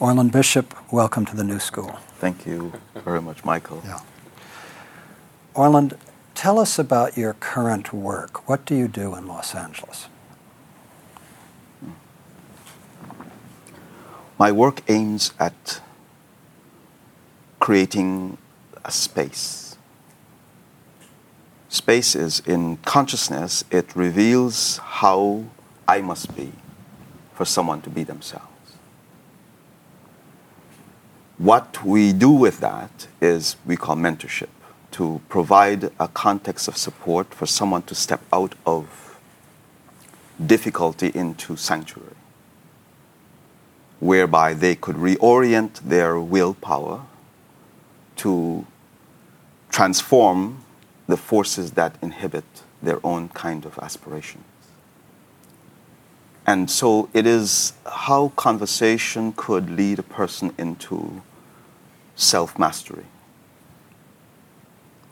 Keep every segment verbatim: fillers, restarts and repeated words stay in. Orland Bishop, welcome to the New School. Thank you very much, Michael. Yeah. Orland, tell us about your current work. What do you do in Los Angeles? My work aims at creating a space. Space is in consciousness. It reveals how I must be for someone to be themselves. What we do with that is we call mentorship, to provide a context of support for someone to step out of difficulty into sanctuary, whereby they could reorient their willpower to transform the forces that inhibit their own kind of aspirations. And so it is how conversation could lead a person into self-mastery.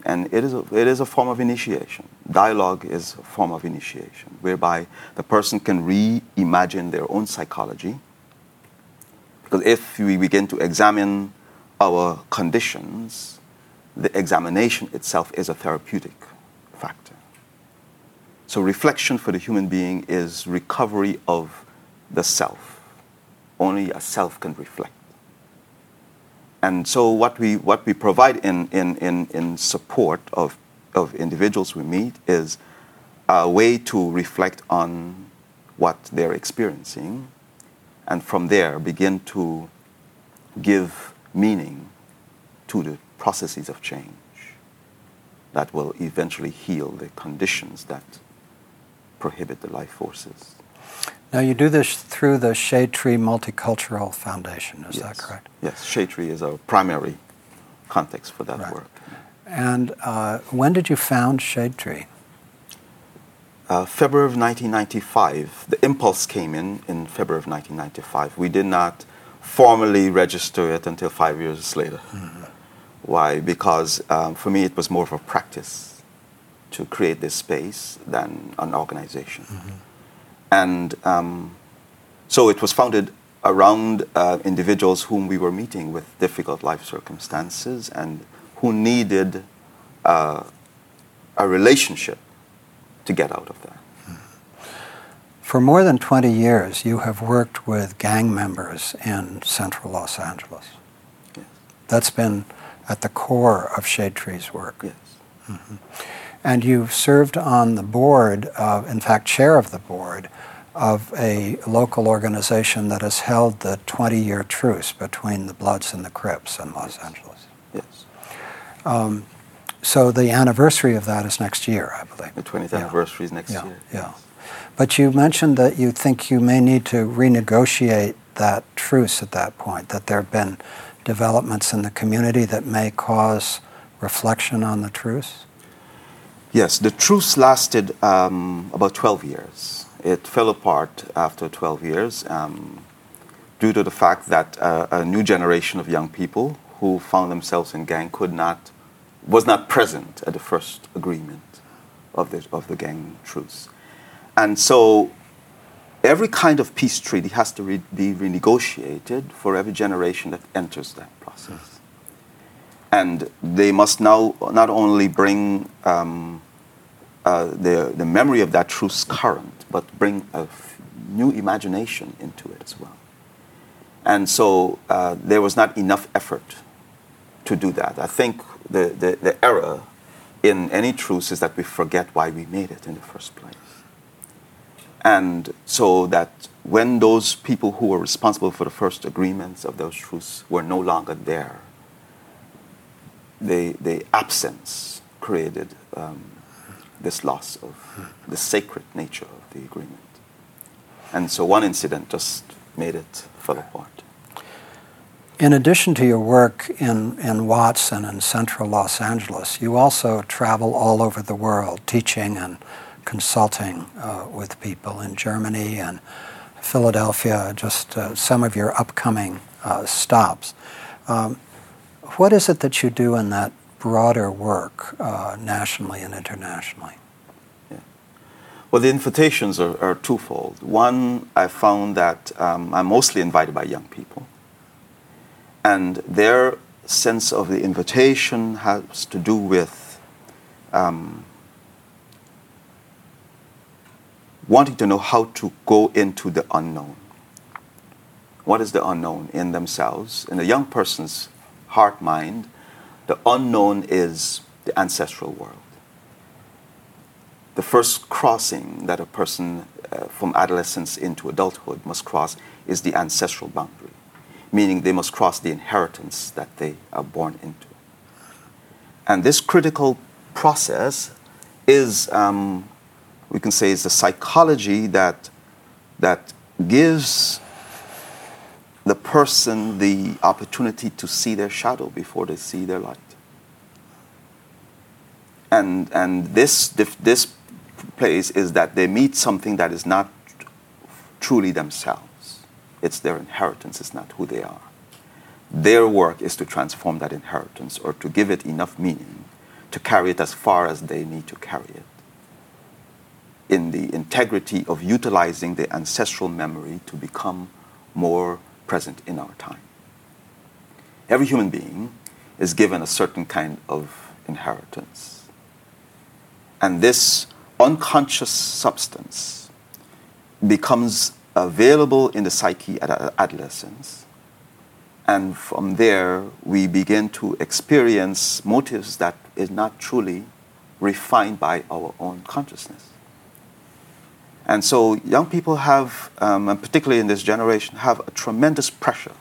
And it is, a, it is a form of initiation. Dialogue is a form of initiation, whereby the person can reimagine their own psychology. Because if we begin to examine our conditions, the examination itself is a therapeutic factor. So reflection for the human being is recovery of the self. Only a self can reflect. And so what we what we provide in in, in, in support of, of individuals we meet is a way to reflect on what they're experiencing, and from there begin to give meaning to the processes of change that will eventually heal the conditions that prohibit the life forces. Now, you do this through the Shade Tree Multicultural Foundation, is yes. that correct? Yes, Shade Tree is our primary context for that right. work. And uh, when did you found Shade Tree? Uh, February of nineteen ninety-five. The impulse came in in February of nineteen ninety-five. We did not formally register it until five years later. Mm-hmm. Why? Because um, for me it was more of a practice to create this space than an organization. Mm-hmm. And um, so it was founded around uh, individuals whom we were meeting with difficult life circumstances and who needed uh, a relationship to get out of that. For more than twenty years, you have worked with gang members in central Los Angeles. Yes. That's been at the core of Shade Tree's work. Yes. Mm-hmm. And you've served on the board, of, in fact, chair of the board, of a local organization that has held the twenty-year truce between the Bloods and the Crips in Los yes. Angeles. Yes. Um, so the anniversary of that is next year, I believe. The twentieth yeah. anniversary is next yeah. year. Yeah. Yes. But you mentioned that you think you may need to renegotiate that truce at that point, that there have been developments in the community that may cause reflection on the truce? Yes, the truce lasted um, about twelve years. It fell apart after twelve years um, due to the fact that uh, a new generation of young people who found themselves in gang could not, was not present at the first agreement of the, of the gang truce. And so every kind of peace treaty has to re- be renegotiated for every generation that enters that process. Yes. And they must now not only bring um, uh, the, the memory of that truce current, but bring a f- new imagination into it as well. And so uh, there was not enough effort to do that. I think the, the, the error in any truce is that we forget why we made it in the first place. And so that when those people who were responsible for the first agreements of those truces were no longer there, The, the absence created um, this loss of the sacred nature of the agreement. And so one incident just made it fall apart. In addition to your work in, in Watts and in central Los Angeles, you also travel all over the world teaching and consulting uh, with people in Germany and Philadelphia, just uh, some of your upcoming uh, stops. Um, What is it that you do in that broader work, uh, nationally and internationally? Yeah. Well, the invitations are, are twofold. One, I found that um, I'm mostly invited by young people And their sense of the invitation has to do with um, wanting to know how to go into the unknown. What is the unknown in themselves? In a young person's heart, mind, the unknown is the ancestral world. The first crossing that a person uh, from adolescence into adulthood must cross is the ancestral boundary, meaning they must cross the inheritance that they are born into. And this critical process is, um, we can say, is the psychology that, that gives the person the opportunity to see their shadow before they see their light. And, and this, this place is that they meet something that is not truly themselves. It's their inheritance, it's not who they are. Their work is to transform that inheritance or to give it enough meaning to carry it as far as they need to carry it, in the integrity of utilizing the ancestral memory to become more present in our time. Every human being is given a certain kind of inheritance. And this unconscious substance becomes available in the psyche at adolescence. And from there, we begin to experience motives that is not truly refined by our own consciousness. And so young people have, um, and particularly in this generation, have a tremendous pressure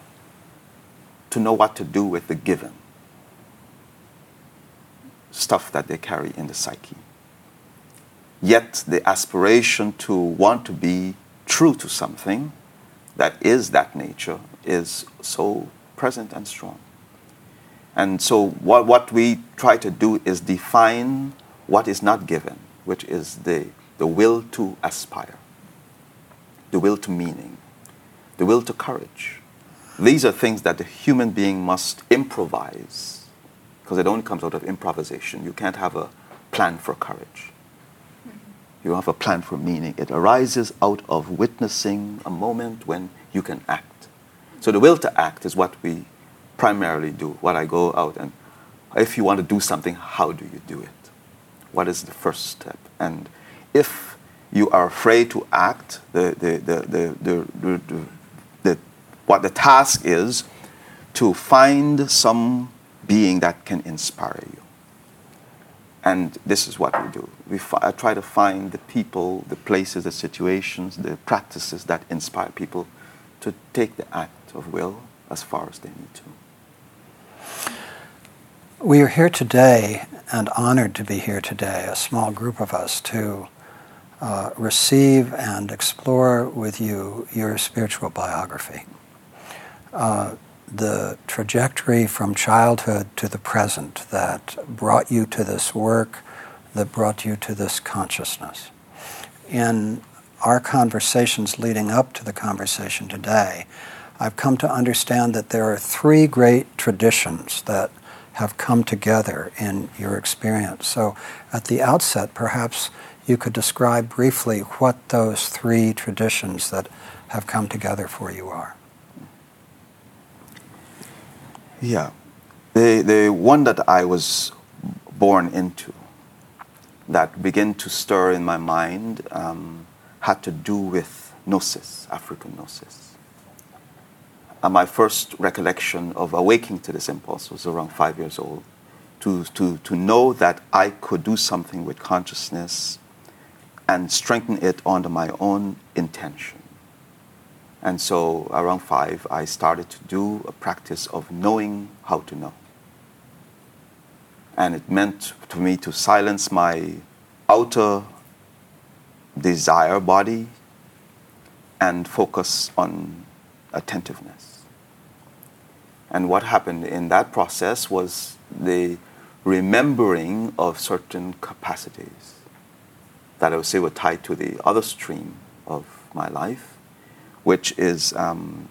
to know what to do with the given stuff that they carry in the psyche. Yet the aspiration to want to be true to something that is that nature is so present and strong. And so what, what we try to do is define what is not given, which is the, the will to aspire, the will to meaning, the will to courage. These are things that the human being must improvise, because it only comes out of improvisation. You can't have a plan for courage. You have a plan for meaning. It arises out of witnessing a moment when you can act. So the will to act is what we primarily do, what I go out and if you want to do something, how do you do it? What is the first step? And if you are afraid to act, the the the the, the, the, the, the what the task is to find some being that can inspire you. And this is what we do. We f- I try to find the people, the places, the situations, the practices that inspire people to take the act of will as far as they need to. We are here today and honored to be here today, a small group of us, to uh, receive and explore with you your spiritual biography. Uh, the trajectory from childhood to the present that brought you to this work, that brought you to this consciousness. In our conversations leading up to the conversation today, I've come to understand that there are three great traditions that have come together in your experience. So at the outset, perhaps you could describe briefly what those three traditions that have come together for you are. Yeah. The the one that I was born into, that began to stir in my mind, um, had to do with gnosis, African gnosis. And my first recollection of awaking to this impulse was around five years old, to, to, to know that I could do something with consciousness and strengthen it under my own intention. And so around five, I started to do a practice of knowing how to know. And it meant to me to silence my outer desire body and focus on attentiveness. And what happened in that process was the remembering of certain capacities that I would say were tied to the other stream of my life, which is, um,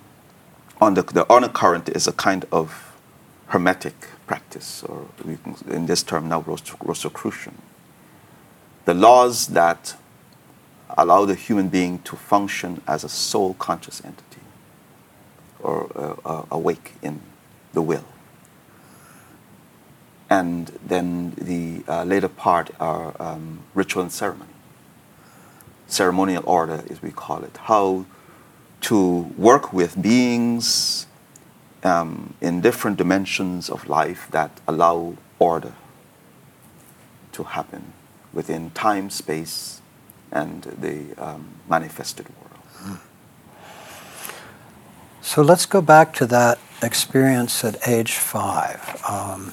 on the, the undercurrent is a kind of hermetic practice, or we can, in this term now, Rosicrucian. The laws that allow the human being to function as a soul conscious entity, or uh, uh, awake in the will. And then the uh, later part are um, ritual and ceremony. Ceremonial order, as we call it. How to work with beings um, in different dimensions of life that allow order to happen within time, space, and the um, manifested world. So let's go back to that experience at age five. Um,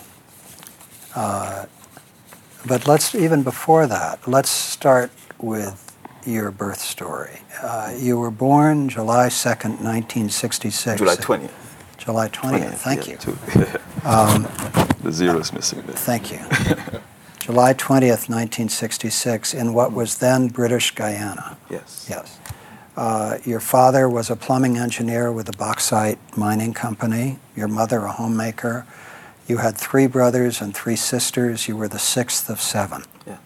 uh, but let's, even before that, let's start with your birth story. Uh, you were born July second, nineteen sixty-six. July twentieth. July twentieth, twentieth thank yeah, you. um, the zero is missing there. Thank you. July twentieth, nineteen sixty-six, in what was then British Guyana. Yes. Yes. Uh, your father was a plumbing engineer with a bauxite mining company, your mother a homemaker. You had three brothers and three sisters. You were the sixth of seven. Yeah.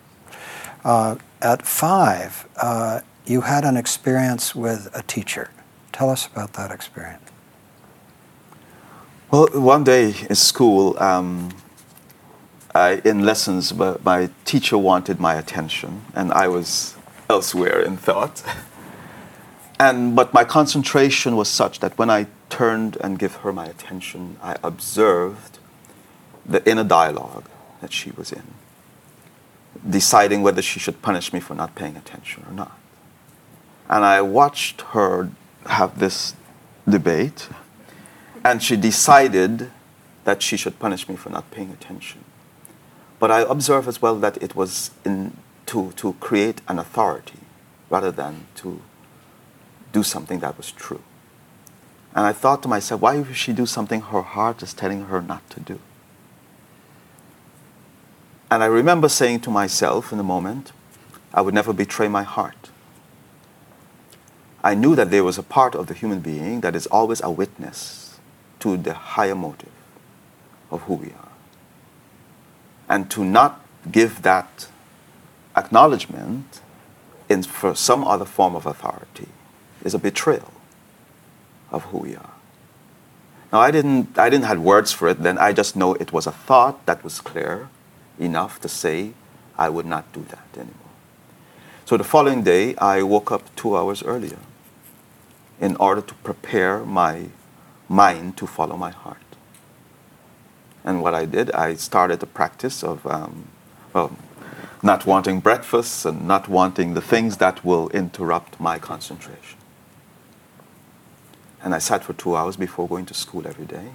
Uh, at five, uh, you had an experience with a teacher. Tell us about that experience. Well, one day in school, um, I, in lessons, but my teacher wanted my attention, and I was elsewhere in thought. And but my concentration was such that when I turned and gave her my attention, I observed the inner dialogue that she was in, deciding whether she should punish me for not paying attention or not. And I watched her have this debate, and she decided that she should punish me for not paying attention. But I observed as well that it was in to, to create an authority rather than to do something that was true. And I thought to myself, why would she do something her heart is telling her not to do? And I remember saying to myself in the moment, I would never betray my heart. I knew that there was a part of the human being that is always a witness to the higher motive of who we are. And to not give that acknowledgement in for some other form of authority is a betrayal of who we are. Now, I didn't, I didn't have words for it then. I just know it was a thought that was clear enough to say I would not do that anymore. So the following day, I woke up two hours earlier in order to prepare my mind to follow my heart. And what I did, I started the practice of um, well, not wanting breakfast and not wanting the things that will interrupt my concentration. And I sat for two hours before going to school every day.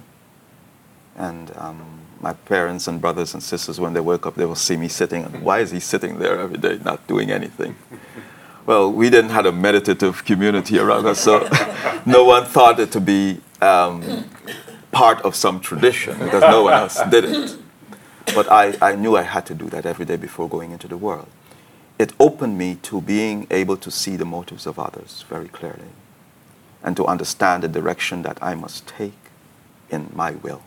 And um, my parents and brothers and sisters, when they woke up, they will see me sitting. And why is he sitting there every day, not doing anything? Well, we didn't have a meditative community around us, so no one thought it to be um, part of some tradition, because no one else did it. But I, I knew I had to do that every day before going into the world. It opened me to being able to see the motives of others very clearly and to understand the direction that I must take in my will.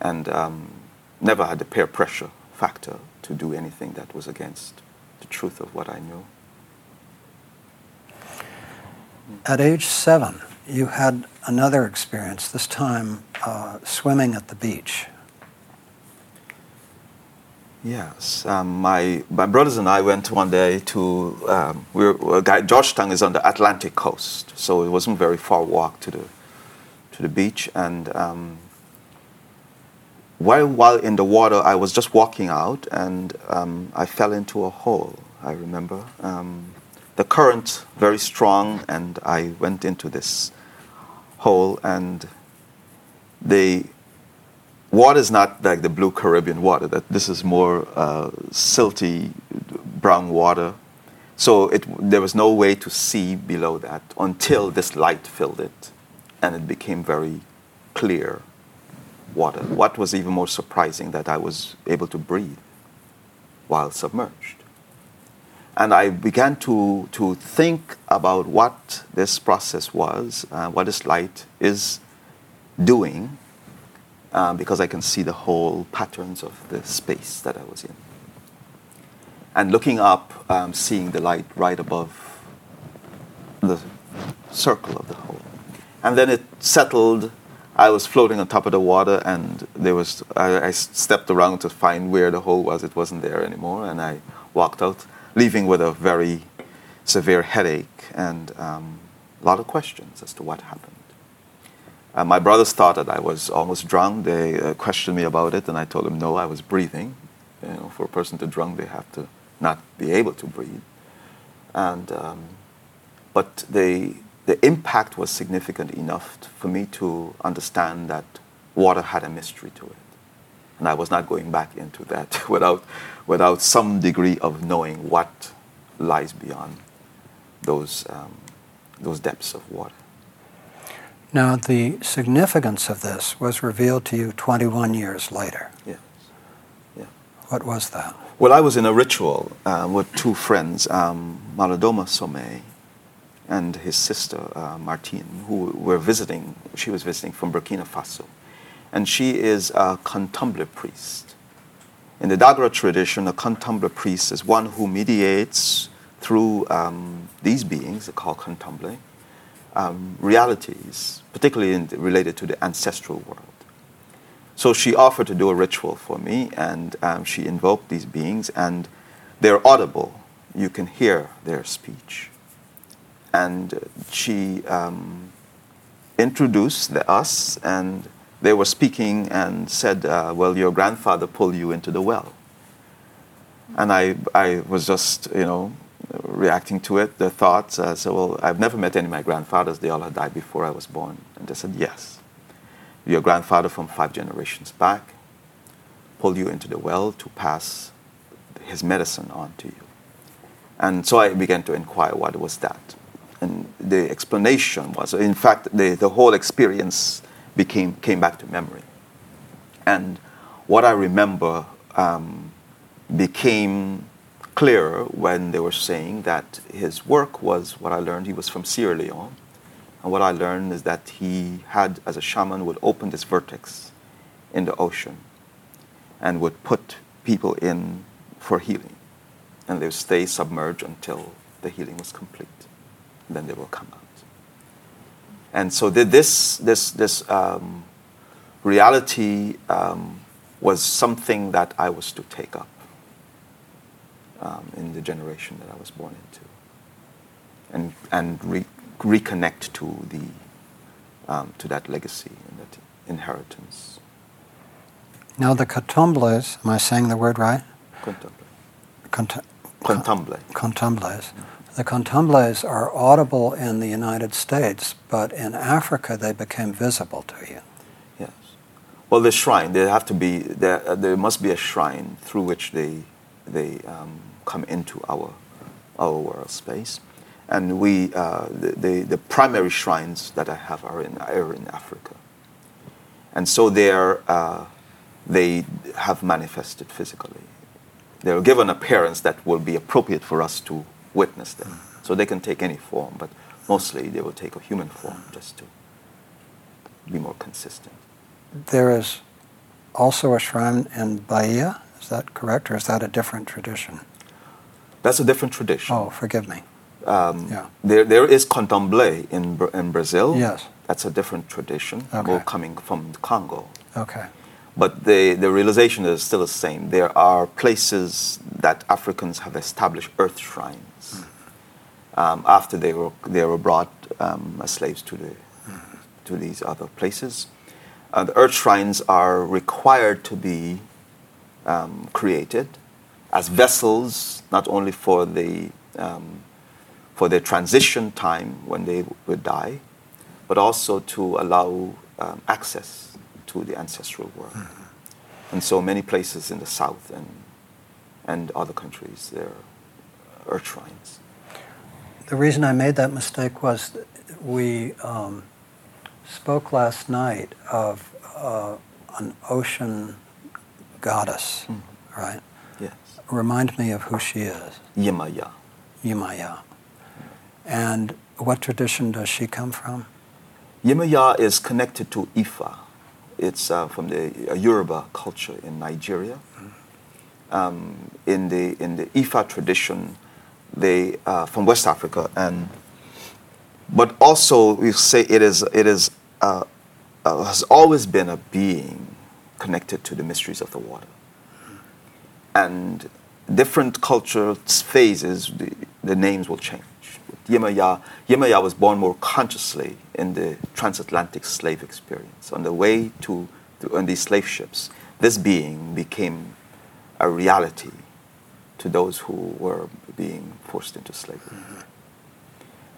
And um, never had the peer pressure factor to do anything that was against the truth of what I knew. At age seven, you had another experience, this time uh, swimming at the beach. Yes. Um, my, my brothers and I went one day to... Um, we were, Georgetown is on the Atlantic coast, so it wasn't very far walk to the, to the beach. And... Um, While, while in the water, I was just walking out, and um, I fell into a hole, I remember. Um, the current, very strong, and I went into this hole, and the water is not like the blue Caribbean water. That this is more uh, silty, brown water. So it, there was no way to see below that until this light filled it, and it became very clear water. What was even more surprising that I was able to breathe while submerged. And I began to, to think about what this process was, uh, what this light is doing, uh, because I can see the whole patterns of the space that I was in. And looking up, um, seeing the light right above the circle of the hole. And then it settled I was floating on top of the water, and there was I, I stepped around to find where the hole was. It wasn't there anymore, and I walked out, leaving with a very severe headache and um, a lot of questions as to what happened. Uh, my brothers thought that I was almost drowned. They uh, questioned me about it, and I told them, no, I was breathing. You know, for a person to drown, they have to not be able to breathe. And um, but they... the impact was significant enough for me to understand that water had a mystery to it. And I was not going back into that without without some degree of knowing what lies beyond those um, those depths of water. Now, the significance of this was revealed to you twenty-one years later. Yes. Yeah. What was that? Well, I was in a ritual uh, with two friends, um, Malidoma Somé and his sister, uh, Martine, who were visiting, she was visiting from Burkina Faso. And she is a Kontomblé priest. In the Dagara tradition, a Kontomblé priest is one who mediates through um, these beings, they're called Kontomblé, um, realities, particularly in the, related to the ancestral world. So she offered to do a ritual for me, and um, she invoked these beings, and they're audible. You can hear their speech. And she um, introduced the, us, and they were speaking and said, uh, well, your grandfather pulled you into the well. And I I was just, you know, reacting to it, the thoughts. I said, well, I've never met any of my grandfathers. They all had died before I was born. And they said, yes, your grandfather from five generations back pulled you into the well to pass his medicine on to you. And so I began to inquire, what was that? And the explanation was, in fact, the, the whole experience became came back to memory. And what I remember um, became clearer when they were saying that his work was, what I learned, he was from Sierra Leone. And what I learned is that he had, as a shaman, would open this vertex in the ocean and would put people in for healing. And they would stay submerged until the healing was complete. Then they will come out. And so the, this this this um, reality um, was something that I was to take up um, in the generation that I was born into, and and re- reconnect to the um, to that legacy and that inheritance. Now the Kontomblés, am I saying the word right? Kontomblé. Kontomblé. Kontomblé. Kontomblés. The Kontomblés are audible in the United States, but in Africa they became visible to you. Yes. Well, the shrine. There have to be. There, there must be a shrine through which they they um, come into our our world space, and we uh, the, the the primary shrines that I have are in are in Africa, and so they are uh, they have manifested physically. They are given appearance that will be appropriate for us to witness them. So they can take any form, but mostly they will take a human form just to be more consistent. There is also a shrine in Bahia, is that correct, or is that a different tradition? That's a different tradition. Oh, forgive me. Um, yeah. There, there is Kontomblé in in Brazil. Yes. That's a different tradition, okay. More coming from the Congo. Okay. But the, the realization is still the same. There are places that Africans have established earth shrines mm-hmm. um, after they were they were brought um, as slaves to the mm-hmm. to these other places. Uh, the earth shrines are required to be um, created as vessels, not only for the um, for their transition time when they would die, but also to allow um, access to the ancestral world. Mm-hmm. And so many places in the south and and other countries, there are earth shrines. The reason I made that mistake was that we um, spoke last night of uh, an ocean goddess, mm-hmm. right? Yes. Remind me of who she is. Yemayá. Yemayá. And what tradition does she come from? Yemayá is connected to Ifa. It's uh, from the uh, Yoruba culture in Nigeria. Um, in the in the Ifa tradition, they uh, from West Africa, and but also we say it is it is uh, uh, has always been a being connected to the mysteries of the water. And different cultural phases, the, the names will change. Yemayá, Yemayá was born more consciously in the transatlantic slave experience. On the way to, to on these slave ships, this being became a reality to those who were being forced into slavery. Mm-hmm.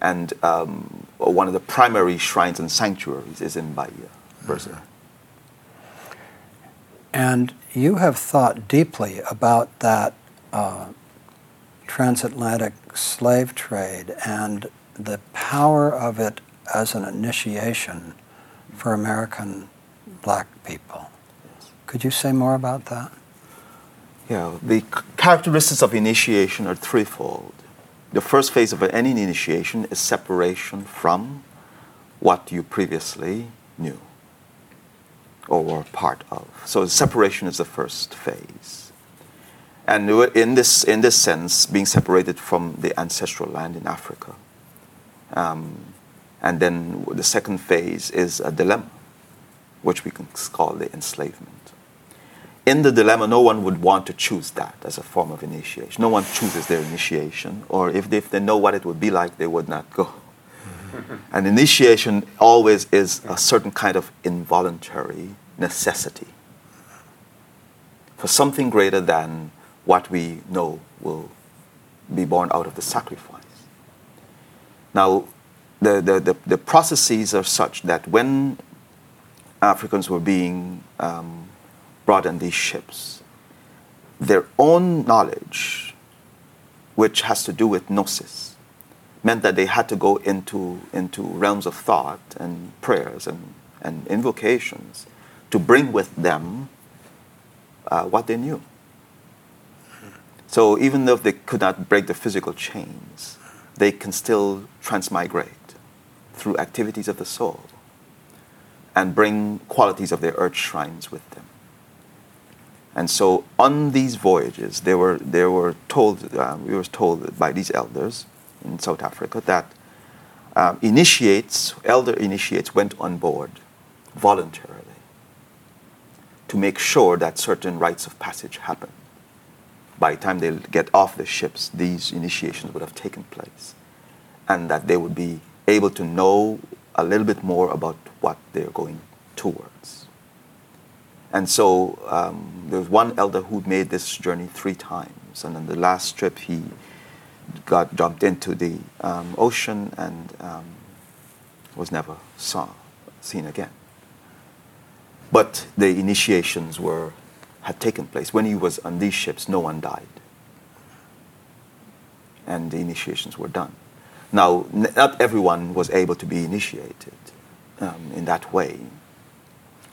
And um, one of the primary shrines and sanctuaries is in Bahia, Brazil. Mm-hmm. And you have thought deeply about that uh, transatlantic slave trade and the power of it as an initiation for American black people. Yes. Could you say more about that? Yeah, the characteristics of initiation are threefold. The first phase of any initiation is separation from what you previously knew or were part of. So separation is the first phase. And in this, in this sense, being separated from the ancestral land in Africa. Um, and then the second phase is a dilemma, which we can call the enslavement. In the dilemma, no one would want to choose that as a form of initiation. No one chooses their initiation, or if they, if they know what it would be like, they would not go. Mm-hmm. And initiation always is a certain kind of involuntary necessity for something greater than what we know will be born out of the sacrifice. Now, the, the, the, the processes are such that when Africans were being um, brought on these ships, their own knowledge, which has to do with gnosis, meant that they had to go into, into realms of thought and prayers and, and invocations to bring with them uh, what they knew. So even though they could not break the physical chains, they can still transmigrate through activities of the soul and bring qualities of their earth shrines with them. And so on these voyages, they were they were told uh, we were told by these elders in South Africa that uh, initiates elder initiates went on board voluntarily to make sure that certain rites of passage happened. By the time they get off the ships, these initiations would have taken place, and that they would be able to know a little bit more about what they're going towards. And so um, there was one elder who made this journey three times, and on the last trip he got dumped into the um, ocean and um, was never saw, seen again. But the initiations were had taken place. When he was on these ships, no one died. And the initiations were done. Now, not everyone was able to be initiated um, in that way.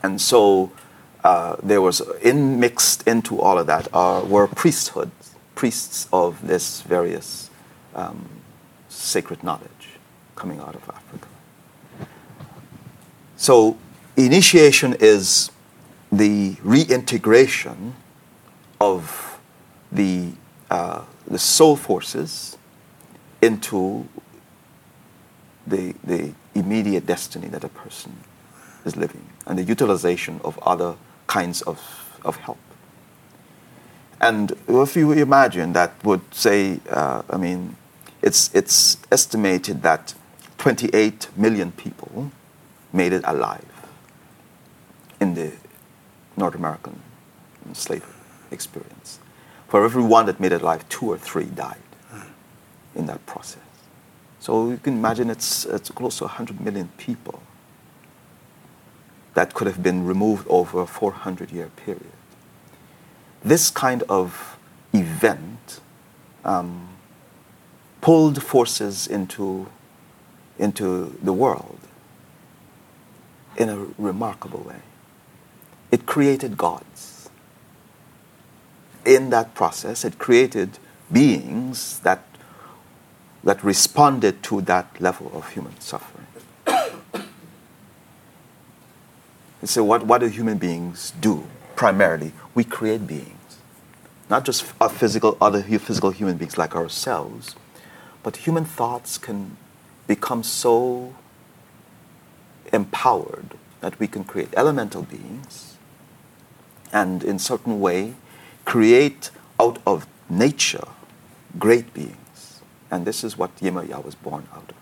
And so uh, there was, in, mixed into all of that, are, were priesthoods, priests of this various um, sacred knowledge coming out of Africa. So initiation is the reintegration of the uh, the soul forces into the the immediate destiny that a person is living, and the utilization of other kinds of, of help. And if you imagine that would say, uh, I mean, it's it's estimated that twenty-eight million people made it alive in the North American slave experience. For every one that made it alive, two or three died in that process. So you can imagine it's, it's close to one hundred million people that could have been removed over a four hundred year period. This kind of event um, pulled forces into, into the world in a remarkable way. It created gods. In that process, it created beings that that responded to that level of human suffering. And so what, what do human beings do primarily? We create beings. Not just our physical, other physical human beings like ourselves, but human thoughts can become so empowered that we can create elemental beings and in certain way create out of nature great beings. And this is what Yemayá was born out of,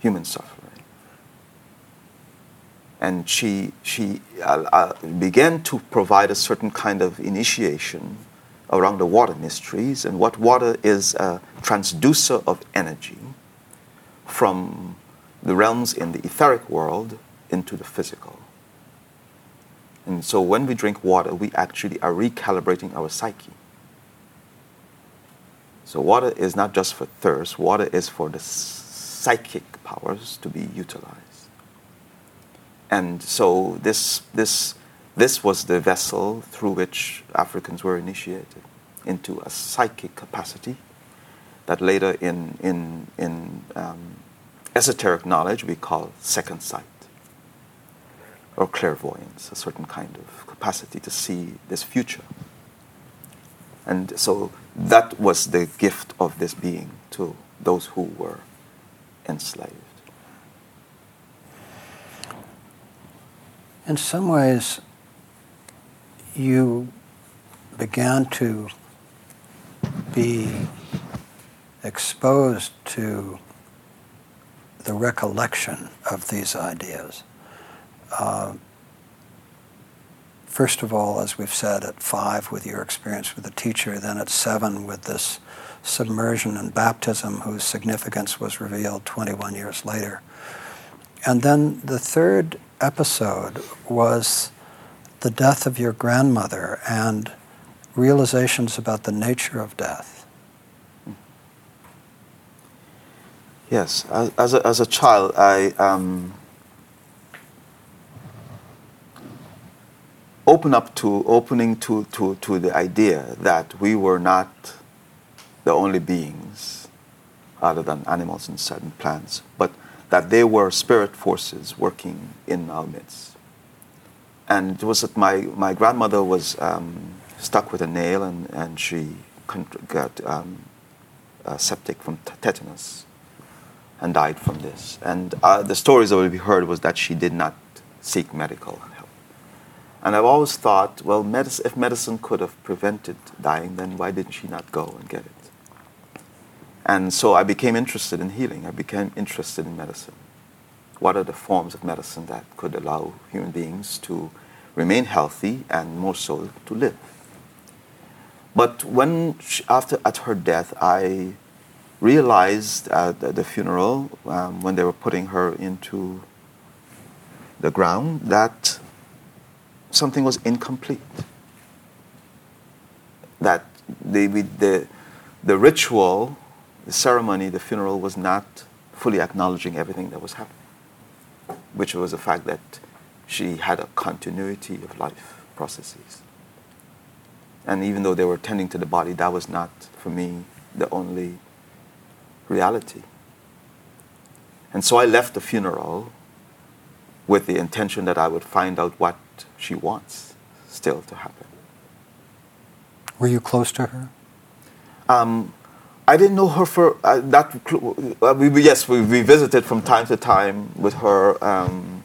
human suffering. And she, she uh, uh, began to provide a certain kind of initiation around the water mysteries, and what water is a transducer of energy from the realms in the etheric world into the physical. And so when we drink water, we actually are recalibrating our psyche. So water is not just for thirst, water is for the psychic powers to be utilized. And so this, this, this was the vessel through which Africans were initiated into a psychic capacity that later in, in, in um, esoteric knowledge we call second sight or clairvoyance, a certain kind of capacity to see this future. And so that was the gift of this being to those who were enslaved. In some ways, you began to be exposed to the recollection of these ideas. Uh, first of all, as we've said, at five with your experience with a teacher, then at seven with this submersion and baptism whose significance was revealed twenty-one years later. And then the third episode was the death of your grandmother and realizations about the nature of death. Yes, as, as, a, as a child, I um, opened up to opening to, to, to the idea that we were not the only beings, other than animals and certain plants, but that they were spirit forces working in our midst. And it was that my, my grandmother was um, stuck with a nail and, and she got um, uh, septic from t- tetanus and died from this. And uh, the stories that we heard was that she did not seek medical help. And I've always thought, well, medicine, if medicine could have prevented dying, then why didn't she not go and get it? And so I became interested in healing. I became interested in medicine. What are the forms of medicine that could allow human beings to remain healthy and more so to live? But when, she, after at her death, I realized at, at the funeral, um, when they were putting her into the ground, that something was incomplete. That the the, the ritual, the ceremony, the funeral, was not fully acknowledging everything that was happening, which was the fact that she had a continuity of life processes. And even though they were tending to the body, that was not, for me, the only reality. And so I left the funeral with the intention that I would find out what she wants still to happen. Were you close to her? Um... I didn't know her for uh, that. Uh, we, yes, we, we visited from time to time with her, um,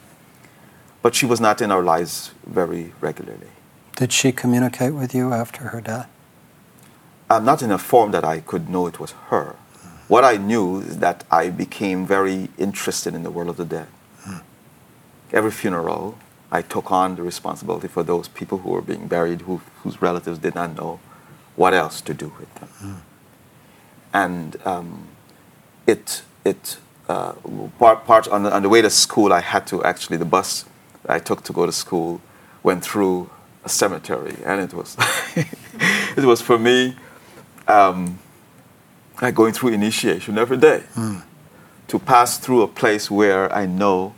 but she was not in our lives very regularly. Did she communicate with you after her death? Uh, not in a form that I could know it was her. Mm. What I knew is that I became very interested in the world of the dead. Mm. Every funeral, I took on the responsibility for those people who were being buried, who, whose relatives did not know what else to do with them. Mm. And um, it, it uh, part, part on the, on the way to school, I had to actually, the bus I took to go to school went through a cemetery. And it was, it was for me, um, like going through initiation every day. Mm. To pass through a place where I know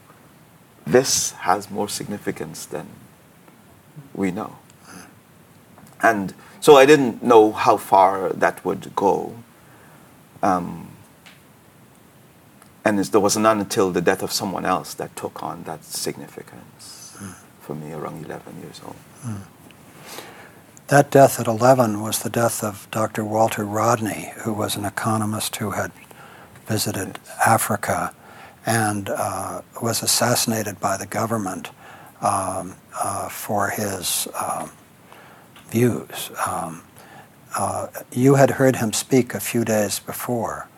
this has more significance than we know. And so I didn't know how far that would go. Um, and there was none until the death of someone else that took on that significance mm. for me around eleven years old. Mm. That death at eleven was the death of Doctor Walter Rodney, who was an economist who had visited yes. Africa and uh, was assassinated by the government um, uh, for his um, views. Um, uh, you had heard him speak a few days before.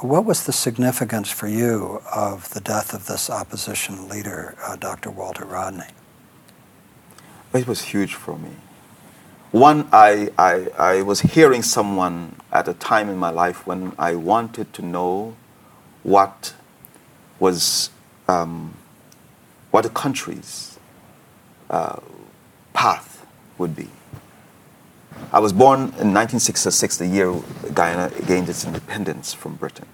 What was the significance for you of the death of this opposition leader, uh, Doctor Walter Rodney? It was huge for me. One, I, I, I was hearing someone at a time in my life when I wanted to know what was um, what a country's uh, path would be. I was born in nineteen sixty-six, the year Guyana gained its independence from Britain.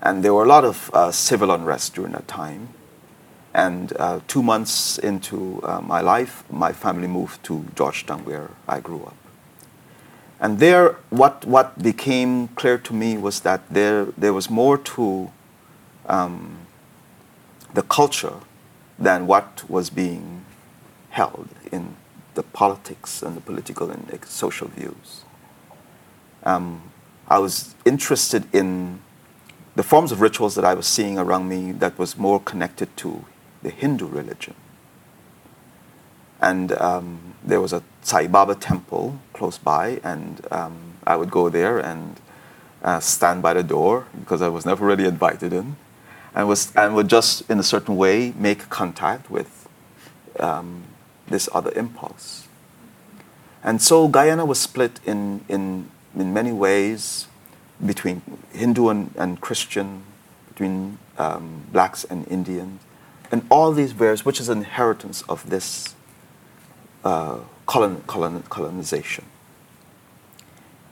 And there were a lot of uh, civil unrest during that time. And uh, two months into uh, my life, my family moved to Georgetown, where I grew up. And there, what what became clear to me was that there there was more to um, the culture than what was being held in the politics and the political and social views. Um, I was interested in the forms of rituals that I was seeing around me that was more connected to the Hindu religion. And um, there was a Sai Baba temple close by, and um, I would go there and uh, stand by the door because I was never really invited in, and was and would just, in a certain way, make contact with um, this other impulse. And so Guyana was split in in, in many ways between Hindu and, and Christian, between um, blacks and Indians, and all these various, which is an inheritance of this Uh, colon, colon, colonization.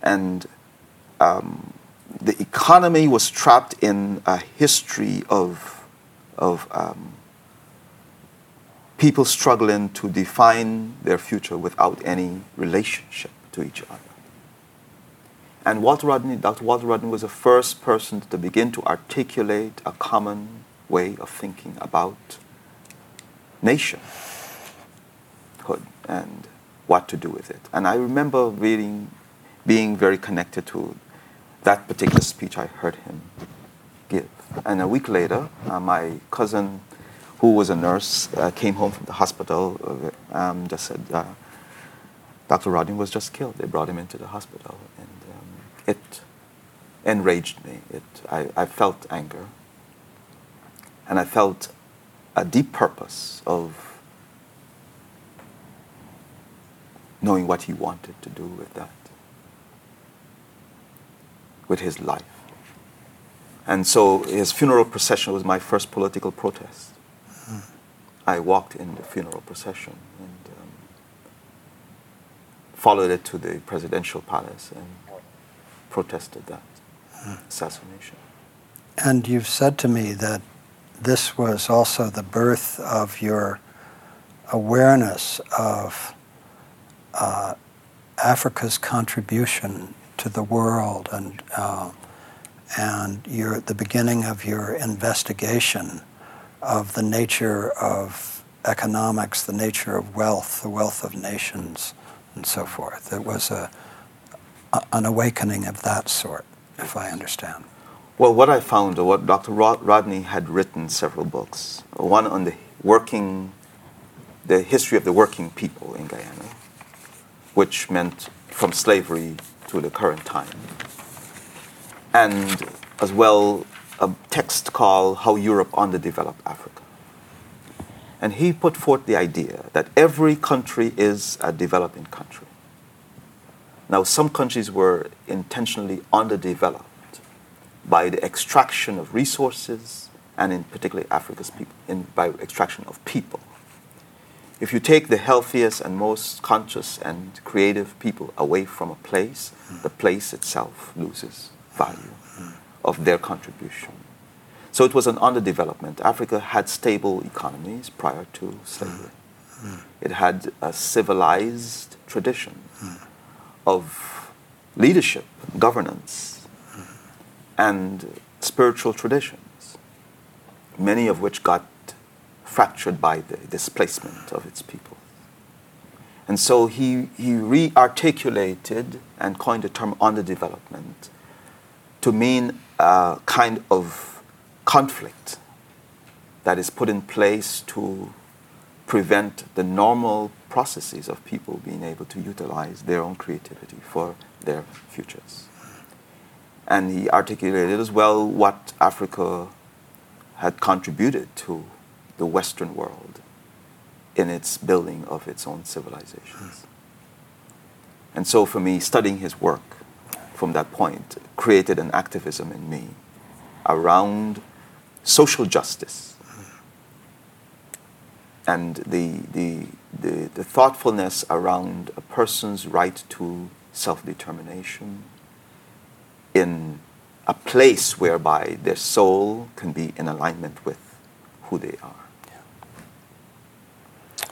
And um, the economy was trapped in a history of, of um, people struggling to define their future without any relationship to each other. And Walter Rodney, Doctor Walter Rodney was the first person to begin to articulate a common way of thinking about nationhood and what to do with it. And I remember reading, being very connected to that particular speech I heard him give. And a week later, uh, my cousin, who was a nurse, uh, came home from the hospital, um, just said, uh, Doctor Rodney was just killed. They brought him into the hospital. And um, it enraged me. It, I, I felt anger. And I felt a deep purpose of knowing what he wanted to do with that, with his life. And so his funeral procession was my first political protest. Mm-hmm. I walked in the funeral procession and um, followed it to the presidential palace and protested that mm-hmm. assassination. And you've said to me that this was also the birth of your awareness of Uh, Africa's contribution to the world, and uh, and your the beginning of your investigation of the nature of economics, the nature of wealth, the wealth of nations, and so forth. It was a, a an awakening of that sort, if I understand. Well, what I found, or what Doctor Rod- Rodney had written several books. One on the working, the history of the working people in Guyana, which meant from slavery to the current time. And as well, a text called How Europe Underdeveloped Africa. And he put forth the idea that every country is a developing country. Now, some countries were intentionally underdeveloped by the extraction of resources, and in particular Africa's people, in, by extraction of people. If you take the healthiest and most conscious and creative people away from a place, the place itself loses value of their contribution. So it was an underdevelopment. Africa had stable economies prior to slavery. It had a civilized tradition of leadership, governance, and spiritual traditions, many of which got fractured by the displacement of its people. And so he, he re-articulated and coined the term underdevelopment to mean a kind of conflict that is put in place to prevent the normal processes of people being able to utilize their own creativity for their futures. And he articulated as well what Africa had contributed to the Western world in its building of its own civilizations. And so for me, studying his work from that point created an activism in me around social justice and the, the, the, the thoughtfulness around a person's right to self-determination in a place whereby their soul can be in alignment with who they are. Yeah.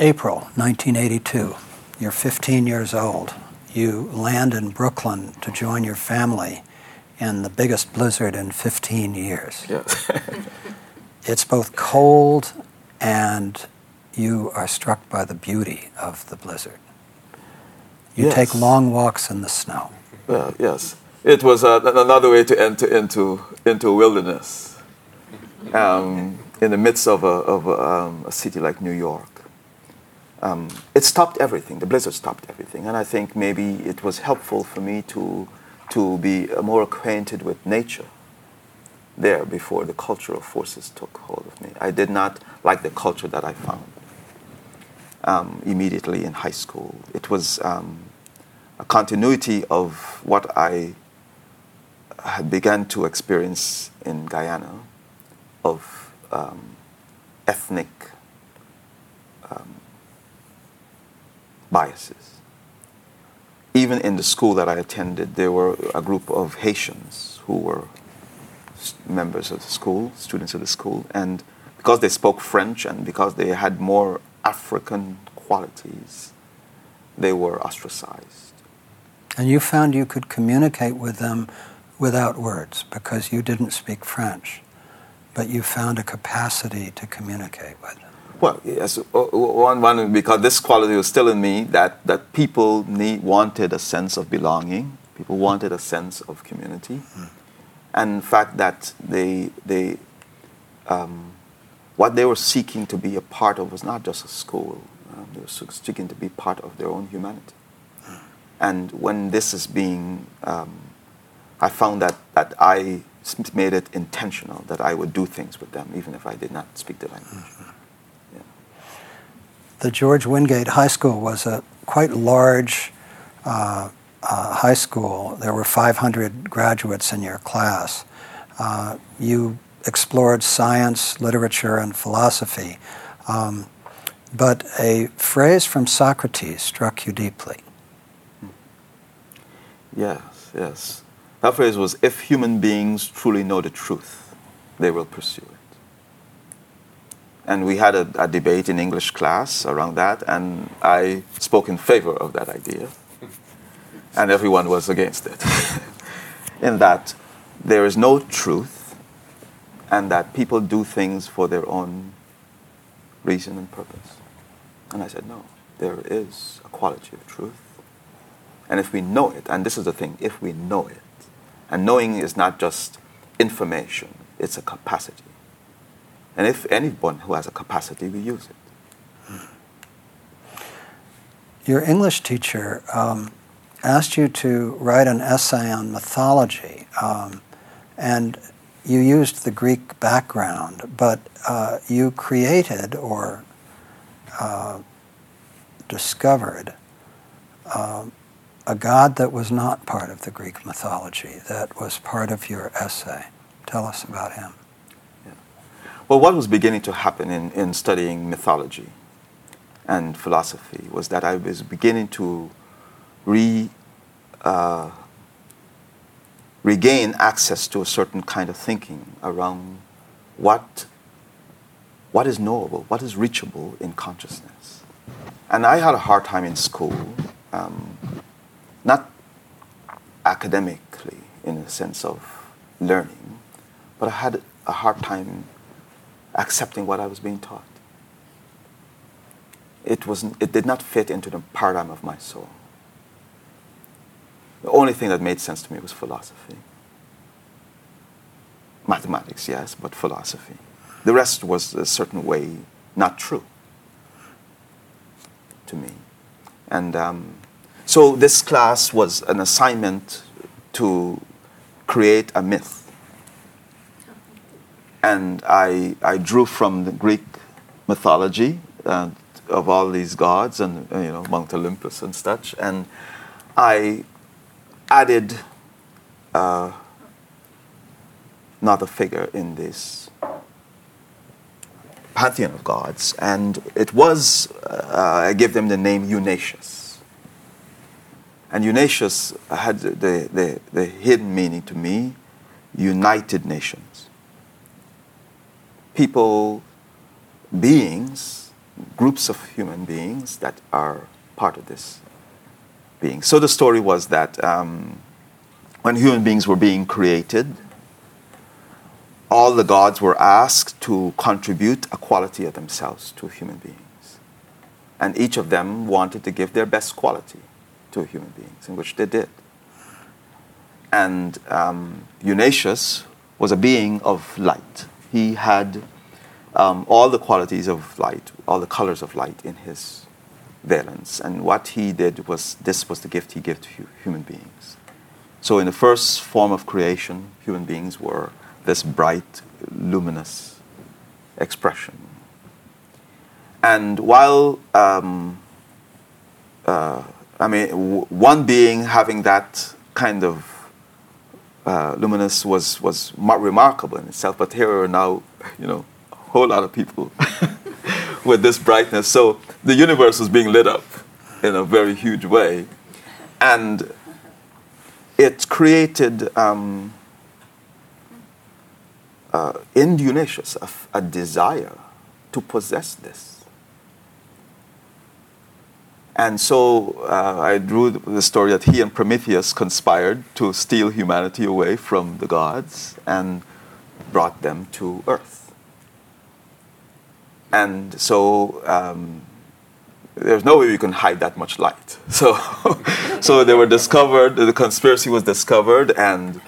April nineteen eighty-two, you're fifteen years old. You land in Brooklyn to join your family in the biggest blizzard in fifteen years. Yes. It's both cold and you are struck by the beauty of the blizzard. You yes. take long walks in the snow. Well, yes. It was uh, another way to enter into into wilderness um, in the midst of a, of a, um, a city like New York. Um, it stopped everything. The blizzard stopped everything. And I think maybe it was helpful for me to to be more acquainted with nature there before the cultural forces took hold of me. I did not like the culture that I found um, immediately in high school. It was... Um, a continuity of what I had begun to experience in Guyana of um, ethnic um, biases. Even in the school that I attended, there were a group of Haitians who were st- members of the school, students of the school, and because they spoke French and because they had more African qualities, they were ostracized. And you found you could communicate with them without words because you didn't speak French, but you found a capacity to communicate with them. Well, yes, one, one because this quality was still in me that, that people need, wanted a sense of belonging, people wanted a sense of community, mm-hmm. and the fact that they they um, what they were seeking to be a part of was not just a school; um, they were seeking to be part of their own humanity. And when this is being, um, I found that, that I made it intentional that I would do things with them, even if I did not speak the language. Mm-hmm. Yeah. The George Wingate High School was a quite large uh, uh, high school. There were five hundred graduates in your class. Uh, you explored science, literature, and philosophy. Um, but a phrase from Socrates struck you deeply. Yes, yes. That phrase was, if human beings truly know the truth, they will pursue it. And we had a, a debate in English class around that, and I spoke in favor of that idea. And everyone was against it. In that there is no truth, and that people do things for their own reason and purpose. And I said, no, there is a quality of truth. And if we know it, and this is the thing, if we know it, and knowing is not just information, it's a capacity. And if anyone who has a capacity, we use it. Your English teacher um, asked you to write an essay on mythology, um, and you used the Greek background, but uh, you created or uh, discovered uh, a god that was not part of the Greek mythology, that was part of your essay. Tell us about him. Yeah. Well, what was beginning to happen in, in studying mythology and philosophy was that I was beginning to re, uh, regain access to a certain kind of thinking around what, what is knowable, what is reachable in consciousness. And I had a hard time in school. Um, Not academically, in the sense of learning, but I had a hard time accepting what I was being taught. It wasn't, it did not fit into the paradigm of my soul. The only thing that made sense to me was philosophy. mathematics, yes, but philosophy. The rest was a certain way not true to me. And um, so this class was an assignment to create a myth. And I, I drew from the Greek mythology uh, of all these gods and, you know, Mount Olympus and such. And I added uh, another figure in this pantheon of gods. And it was, uh, I gave them the name Eunatius. And Eunatius had the, the, the hidden meaning to me, United Nations. People, beings, groups of human beings that are part of this being. So the story was that um, when human beings were being created, all the gods were asked to contribute a quality of themselves to human beings. And each of them wanted to give their best quality to human beings, in which they did. And um, Eunatius was a being of light. He had um, all the qualities of light, all the colors of light in his valence. And what he did was, this was the gift he gave to hu- human beings. So in the first form of creation, human beings were this bright, luminous expression. And while, um, uh, I mean, w- one being having that kind of uh, luminous was, was remarkable in itself, but here are now, you know, a whole lot of people with this brightness. So the universe was being lit up in a very huge way. And it created... Um, Uh, in Eunatius, a, a desire to possess this. And so uh, I drew the story that he and Prometheus conspired to steal humanity away from the gods and brought them to Earth. And so um, there's no way you can hide that much light. So, so they were discovered, the conspiracy was discovered, and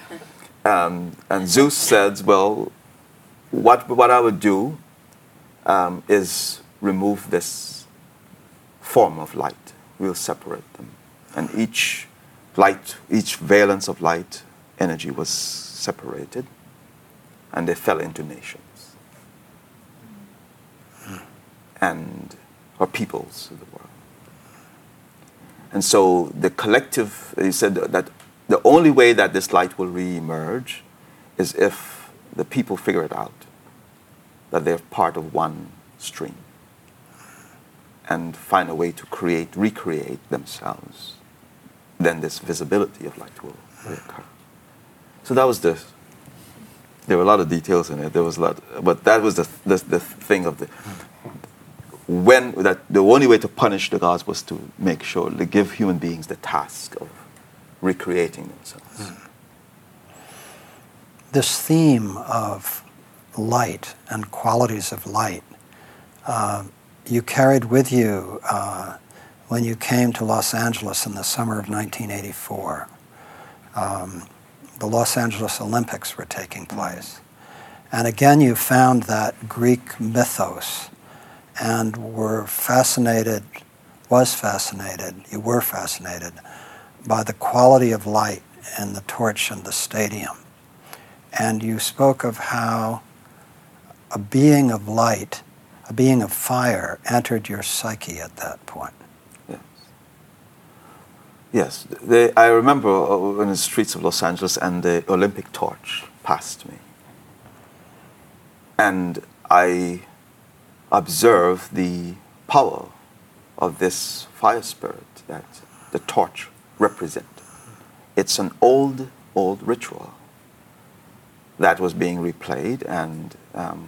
Um, and Zeus said, well, what what I would do um, is remove this form of light. We'll separate them. And each light, each valence of light energy was separated, and they fell into nations. And, or peoples of the world. And so the collective, he said that the only way that this light will re-emerge is if the people figure it out, that they're part of one stream, and find a way to create, recreate themselves. Then this visibility of light will occur. So that was the, there were a lot of details in it, there was a lot, but that was the, the, the thing of the, when, that the only way to punish the gods was to make sure, to give human beings the task of recreating themselves. This theme of light and qualities of light, uh, you carried with you uh, when you came to Los Angeles in the summer of nineteen eighty-four. Um, the Los Angeles Olympics were taking place. And again, you found that Greek mythos and were fascinated, was fascinated, you were fascinated by the quality of light and the torch in the stadium. And you spoke of how a being of light, a being of fire, entered your psyche at that point. Yes. Yes. They, I remember in the streets of Los Angeles and the Olympic torch passed me. And I observed the power of this fire spirit that the torch represent. It's an old, old ritual that was being replayed, and um,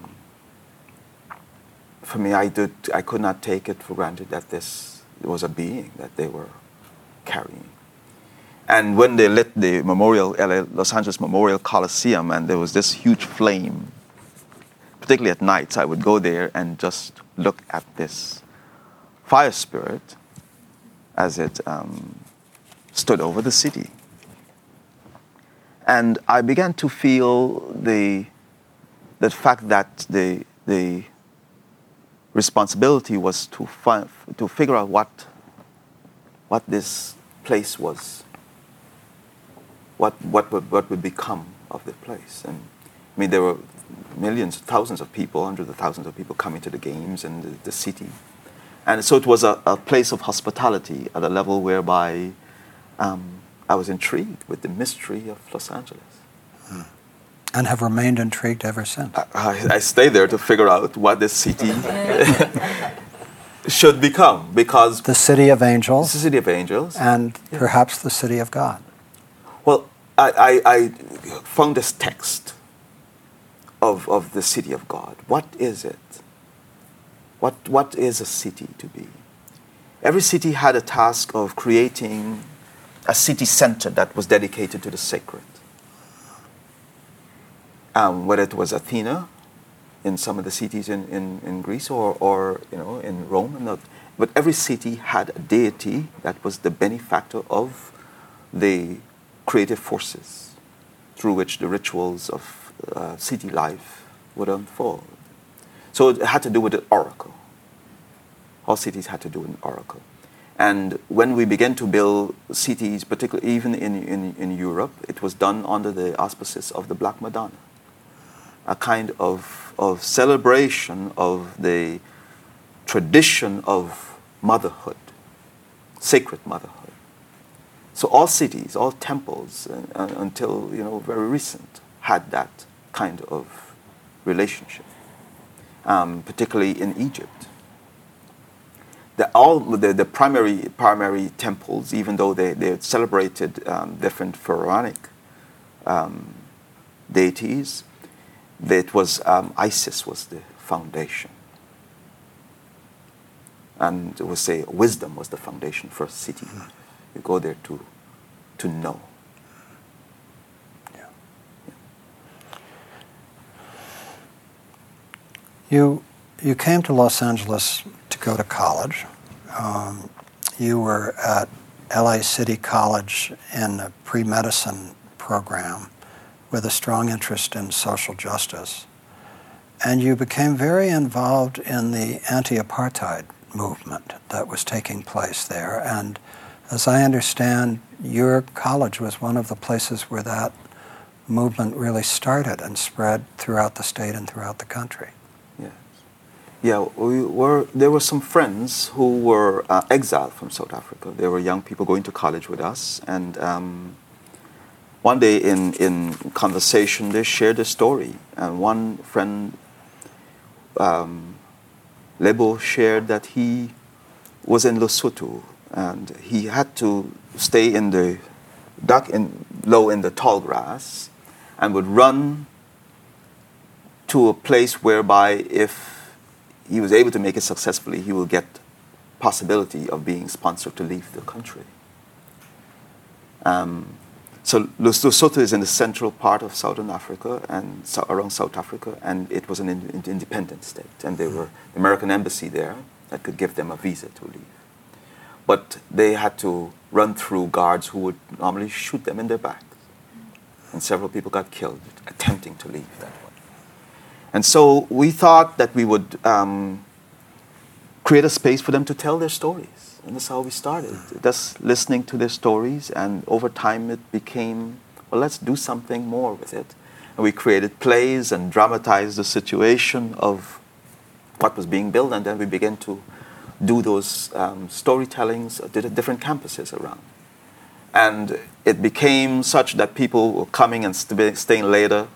for me, I did, I could not take it for granted that this was a being that they were carrying. And when they lit the memorial, L A, Los Angeles Memorial Coliseum, and there was this huge flame, particularly at nights, I would go there and just look at this fire spirit as it Um, stood over the city. And I began to feel the the fact that the the responsibility was to find, to figure out what what this place was, what what would, what would become of the place. And I mean, there were millions, thousands of people, hundreds of thousands of people coming to the games and the, the city. And so it was a, a place of hospitality at a level whereby um, I was intrigued with the mystery of Los Angeles. Hmm. And have remained intrigued ever since. I, I, I stay there to figure out what this city should become, because... The city of angels. The city of angels. And yeah. perhaps the city of God. Well, I, I, I found this text of, of the city of God. What is it? What what is a city to be? Every city had a task of creating a city center that was dedicated to the sacred. Um, whether it was Athena in some of the cities in, in, in Greece or, or you know in Rome, and not, but every city had a deity that was the benefactor of the creative forces through which the rituals of uh, city life would unfold. So it had to do with an oracle. All cities had to do with an oracle. And when we began to build cities, particularly even in, in, in Europe, it was done under the auspices of the Black Madonna, a kind of, of celebration of the tradition of motherhood, sacred motherhood. So all cities, all temples, uh, uh, until you know very recent, had that kind of relationship. Um, particularly in Egypt, the, all the, the primary primary temples, even though they, they celebrated um, different pharaonic um, deities, that was um, Isis was the foundation, and we'll say wisdom was the foundation for a city. Mm-hmm. You go there to to know. You you came to Los Angeles to go to college. Um, you were at L A City College in a pre-medicine program with a strong interest in social justice. And you became very involved in the anti-apartheid movement that was taking place there. And as I understand, your college was one of the places where that movement really started and spread throughout the state and throughout the country. Yeah, we were. There were some friends who were uh, exiled from South Africa. There were young people going to college with us, and um, one day in, in conversation, they shared a story. And one friend, um, Lebo, shared that he was in Lesotho, and he had to stay in the dark in low in the tall grass, and would run to a place whereby if he was able to make it successfully, he will get possibility of being sponsored to leave the country. Um, so Lesotho is in the central part of southern Africa and so around South Africa, and it was an in, independent state, and there were the American embassy there that could give them a visa to leave. But they had to run through guards who would normally shoot them in their back, and several people got killed attempting to leave that way. And so we thought that we would um, create a space for them to tell their stories. And that's how we started, just listening to their stories. And over time it became, well, let's do something more with it. And we created plays and dramatized the situation of what was being built. And then we began to do those um, storytellings at different campuses around. And it became such that people were coming and st- staying later.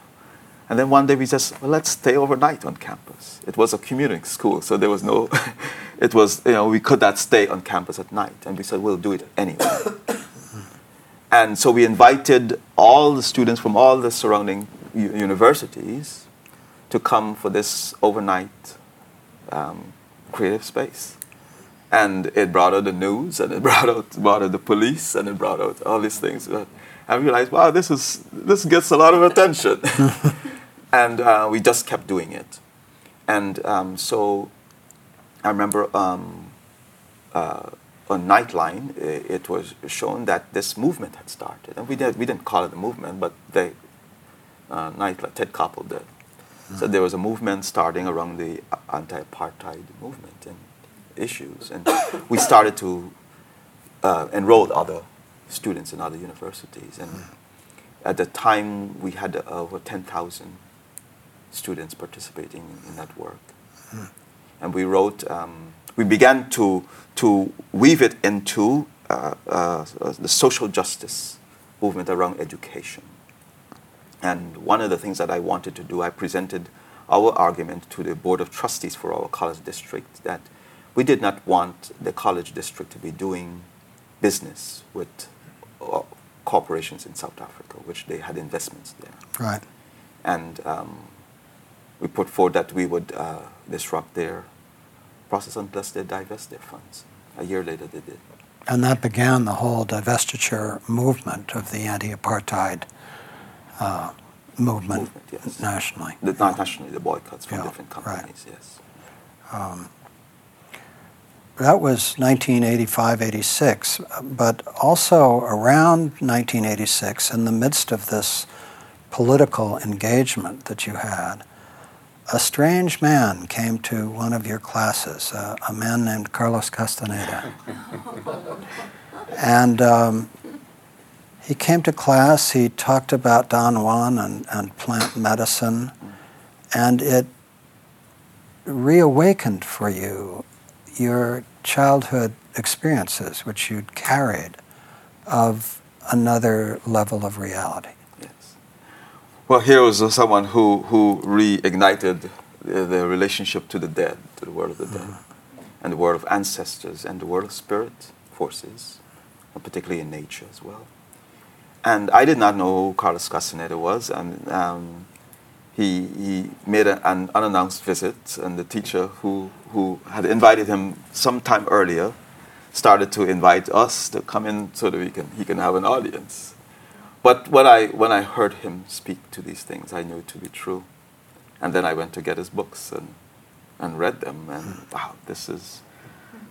And then one day we just, well, let's stay overnight on campus. It was a commuting school, so there was no, it was, you know, we could not stay on campus at night. And we said, we'll do it anyway. And so we invited all the students from all the surrounding u- universities to come for this overnight um, creative space. And it brought out the news, and it brought out, brought out the police, and it brought out all these things. And I realized, wow, this is this gets a lot of attention. And uh, we just kept doing it. And um, so I remember um, uh, on Nightline, it, it was shown that this movement had started. And we, did, we didn't call it a movement, but they, uh, Nightline, Ted Koppel, the Mm. So there was a movement starting around the anti-apartheid movement and issues. And we started to uh, enroll other students in other universities. And mm. at the time, we had uh, over ten thousand students participating in, in that work. Mm. And we wrote, um, we began to, to weave it into uh, uh, the social justice movement around education. And one of the things that I wanted to do, I presented our argument to the Board of Trustees for our college district that we did not want the college district to be doing business with uh, corporations in South Africa, which they had investments there. Right. And um, we put forward that we would uh, disrupt their process unless they divest their funds. A year later, they did. And that began the whole divestiture movement of the anti-apartheid Uh, movement, movement yes. nationally. The, yeah. Not nationally, the boycotts from yeah, different companies, right. yes. Um, that was nineteen eighty-five eighty-six, but also around nineteen eighty-six, in the midst of this political engagement that you had, a strange man came to one of your classes, uh, a man named Carlos Castaneda. and... Um, He came to class, he talked about Don Juan and, and plant medicine, and it reawakened for you your childhood experiences, which you'd carried, of another level of reality. Yes. Well, here was someone who, who reignited the, the relationship to the dead, to the world of the dead, mm-hmm. and the world of ancestors, and the world of spirit forces, and particularly in nature as well. And I did not know who Carlos Castaneda was, and um, he, he made a, an unannounced visit, and the teacher who, who had invited him some time earlier started to invite us to come in so that we can, he can have an audience. But when I, when I heard him speak to these things, I knew it to be true. And then I went to get his books and, and read them, and wow, this is,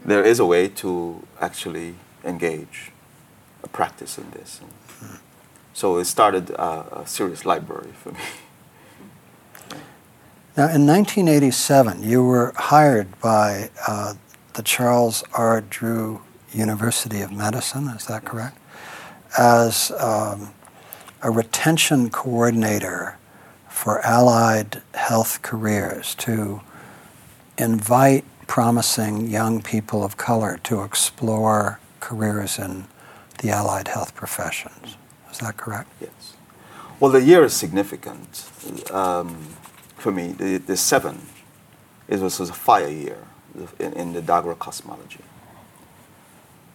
there is a way to actually engage, a practice in this. And, so it started uh, a serious library for me. Now, in nineteen eighty-seven, you were hired by uh, the Charles R. Drew University of Medicine, is that correct? As um, a retention coordinator for allied health careers to invite promising young people of color to explore careers in the allied health professions. Is that correct? Yes. Well, the year is significant um, for me. The, the seven, it was, was a fire year in, in the Dagara cosmology.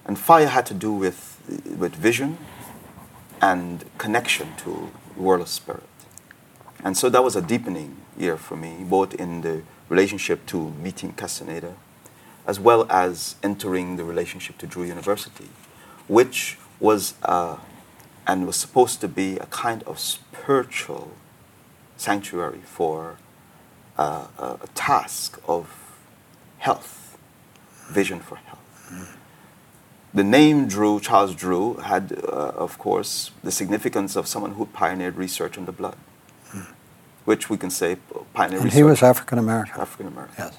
And fire had to do with, with vision and connection to the world of spirit. And so that was a deepening year for me, both in the relationship to meeting Castaneda, as well as entering the relationship to Drew University, which was... Uh, and was supposed to be a kind of spiritual sanctuary for uh, a, a task of health, vision for health. Mm-hmm. The name Drew, Charles Drew, had, uh, of course, the significance of someone who pioneered research on the blood, mm-hmm. which we can say pioneered and research. And he was African-American. African-American. Yes.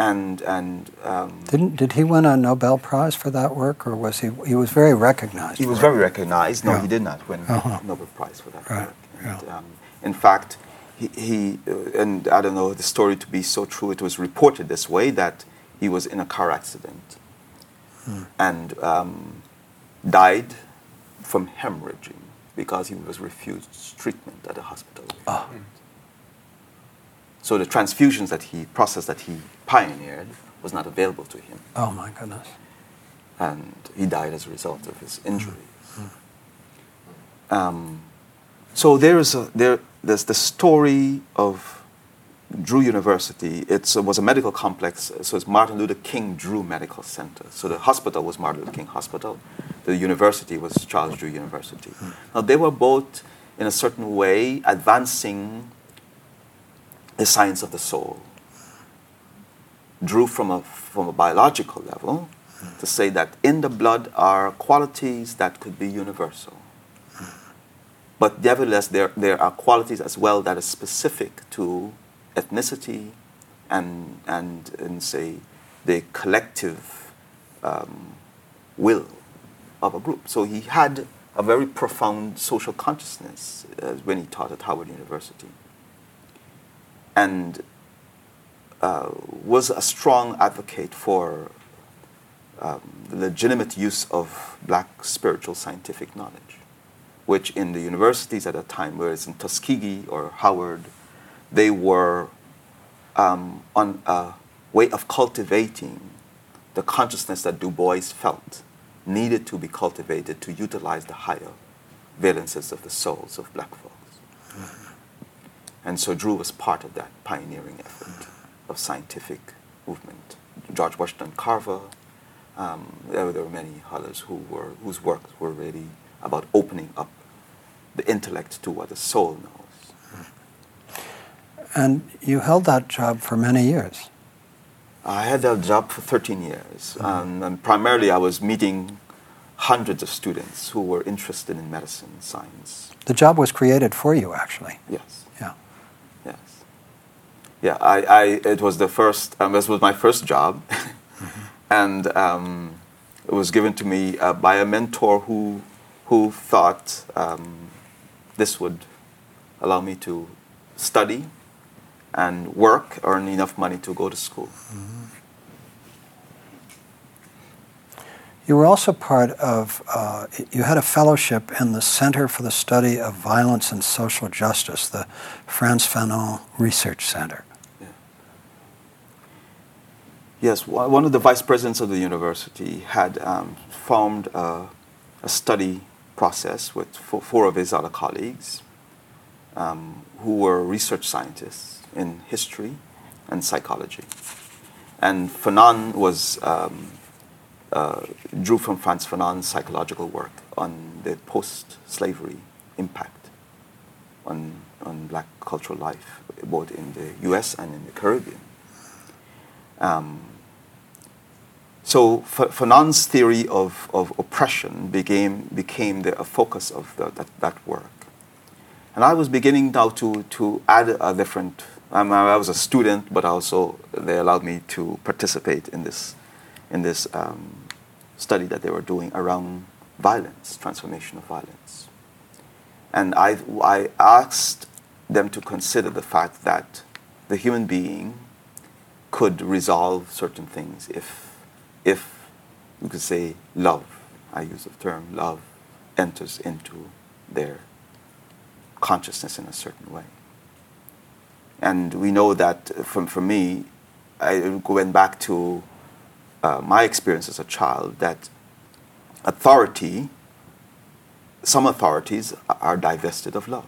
And and um, didn't did he win a Nobel Prize for that work, or was he he was very recognized? He was very recognized. No, yeah. he did not win uh-huh. a Nobel Prize for that right. work. And, yeah. um, in fact, he, he uh, and I don't know the story to be so true. It was reported this way that he was in a car accident hmm. and um, died from hemorrhaging because he was refused treatment at a hospital. Oh. So the transfusions that he, process that he pioneered, was not available to him. Oh my goodness. And he died as a result of his injuries. Mm-hmm. Um, so there is a, there, there's the story of Drew University. It's, it was a medical complex, so it's Martin Luther King Drew Medical Center. So the hospital was Martin Luther King Hospital. The university was Charles Drew University. Mm-hmm. Now they were both, in a certain way, advancing the science of the soul. Drew from a, from a biological level to say that in the blood are qualities that could be universal. But nevertheless, there, there are qualities as well that are specific to ethnicity and, and, and say, the collective um, will of a group. So he had a very profound social consciousness uh, when he taught at Howard University, and uh, was a strong advocate for um, the legitimate use of black spiritual scientific knowledge, which in the universities at that time, whereas in Tuskegee or Howard, they were um, on a way of cultivating the consciousness that Du Bois felt needed to be cultivated to utilize the higher valences of the souls of black folks. Mm-hmm. And so Drew was part of that pioneering effort of scientific movement. George Washington Carver, um, there, there were many others who were, whose works were really about opening up the intellect to what the soul knows. And you held that job for many years. I had that job for thirteen years. Mm-hmm. um, and primarily I was meeting hundreds of students who were interested in medicine, science. The job was created for you, actually. Yes. Yeah. Yes. Yeah, I, I it was the first, um, this was my first job. Mm-hmm. And um, it was given to me uh, by a mentor who who thought um, this would allow me to study and work, earn enough money to go to school. Mm-hmm. You were also part of, uh, you had a fellowship in the Center for the Study of Violence and Social Justice, the France Fanon Research Center. Yeah. Yes, one of the vice presidents of the university had um, formed a, a study process with four, four of his other colleagues um, who were research scientists in history and psychology. And Fanon was, um, uh, drew from Frantz Fanon's psychological work on the post-slavery impact on, on black cultural life, both in the U S and in the Caribbean. Um, So Fanon's theory of, of oppression became, became the a focus of the, that, that work. And I was beginning now to, to add a different, I mean, I was a student, but also they allowed me to participate in this, in this um, study that they were doing around violence, transformation of violence. And I, I asked them to consider the fact that the human being could resolve certain things if If you could say love, I use the term love, enters into their consciousness in a certain way. And we know that from for me, I went back to uh, my experience as a child that authority, some authorities are divested of love.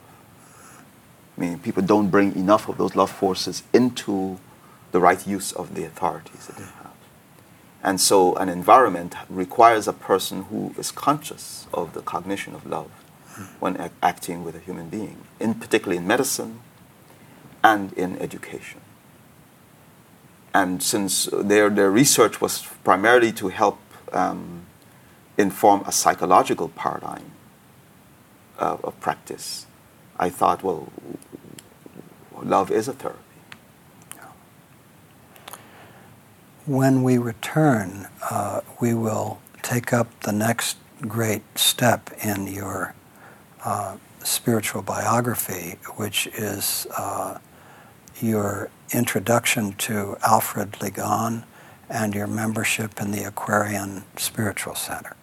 I mean, people don't bring enough of those love forces into the right use of the authorities that they have. And so an environment requires a person who is conscious of the cognition of love when act- acting with a human being, in particularly in medicine and in education. And since their, their research was primarily to help um, inform a psychological paradigm uh, of practice, I thought, well, love is a therapy. When we return, uh, we will take up the next great step in your uh, spiritual biography, which is uh, your introduction to Alfred Ligon and your membership in the Aquarian Spiritual Center.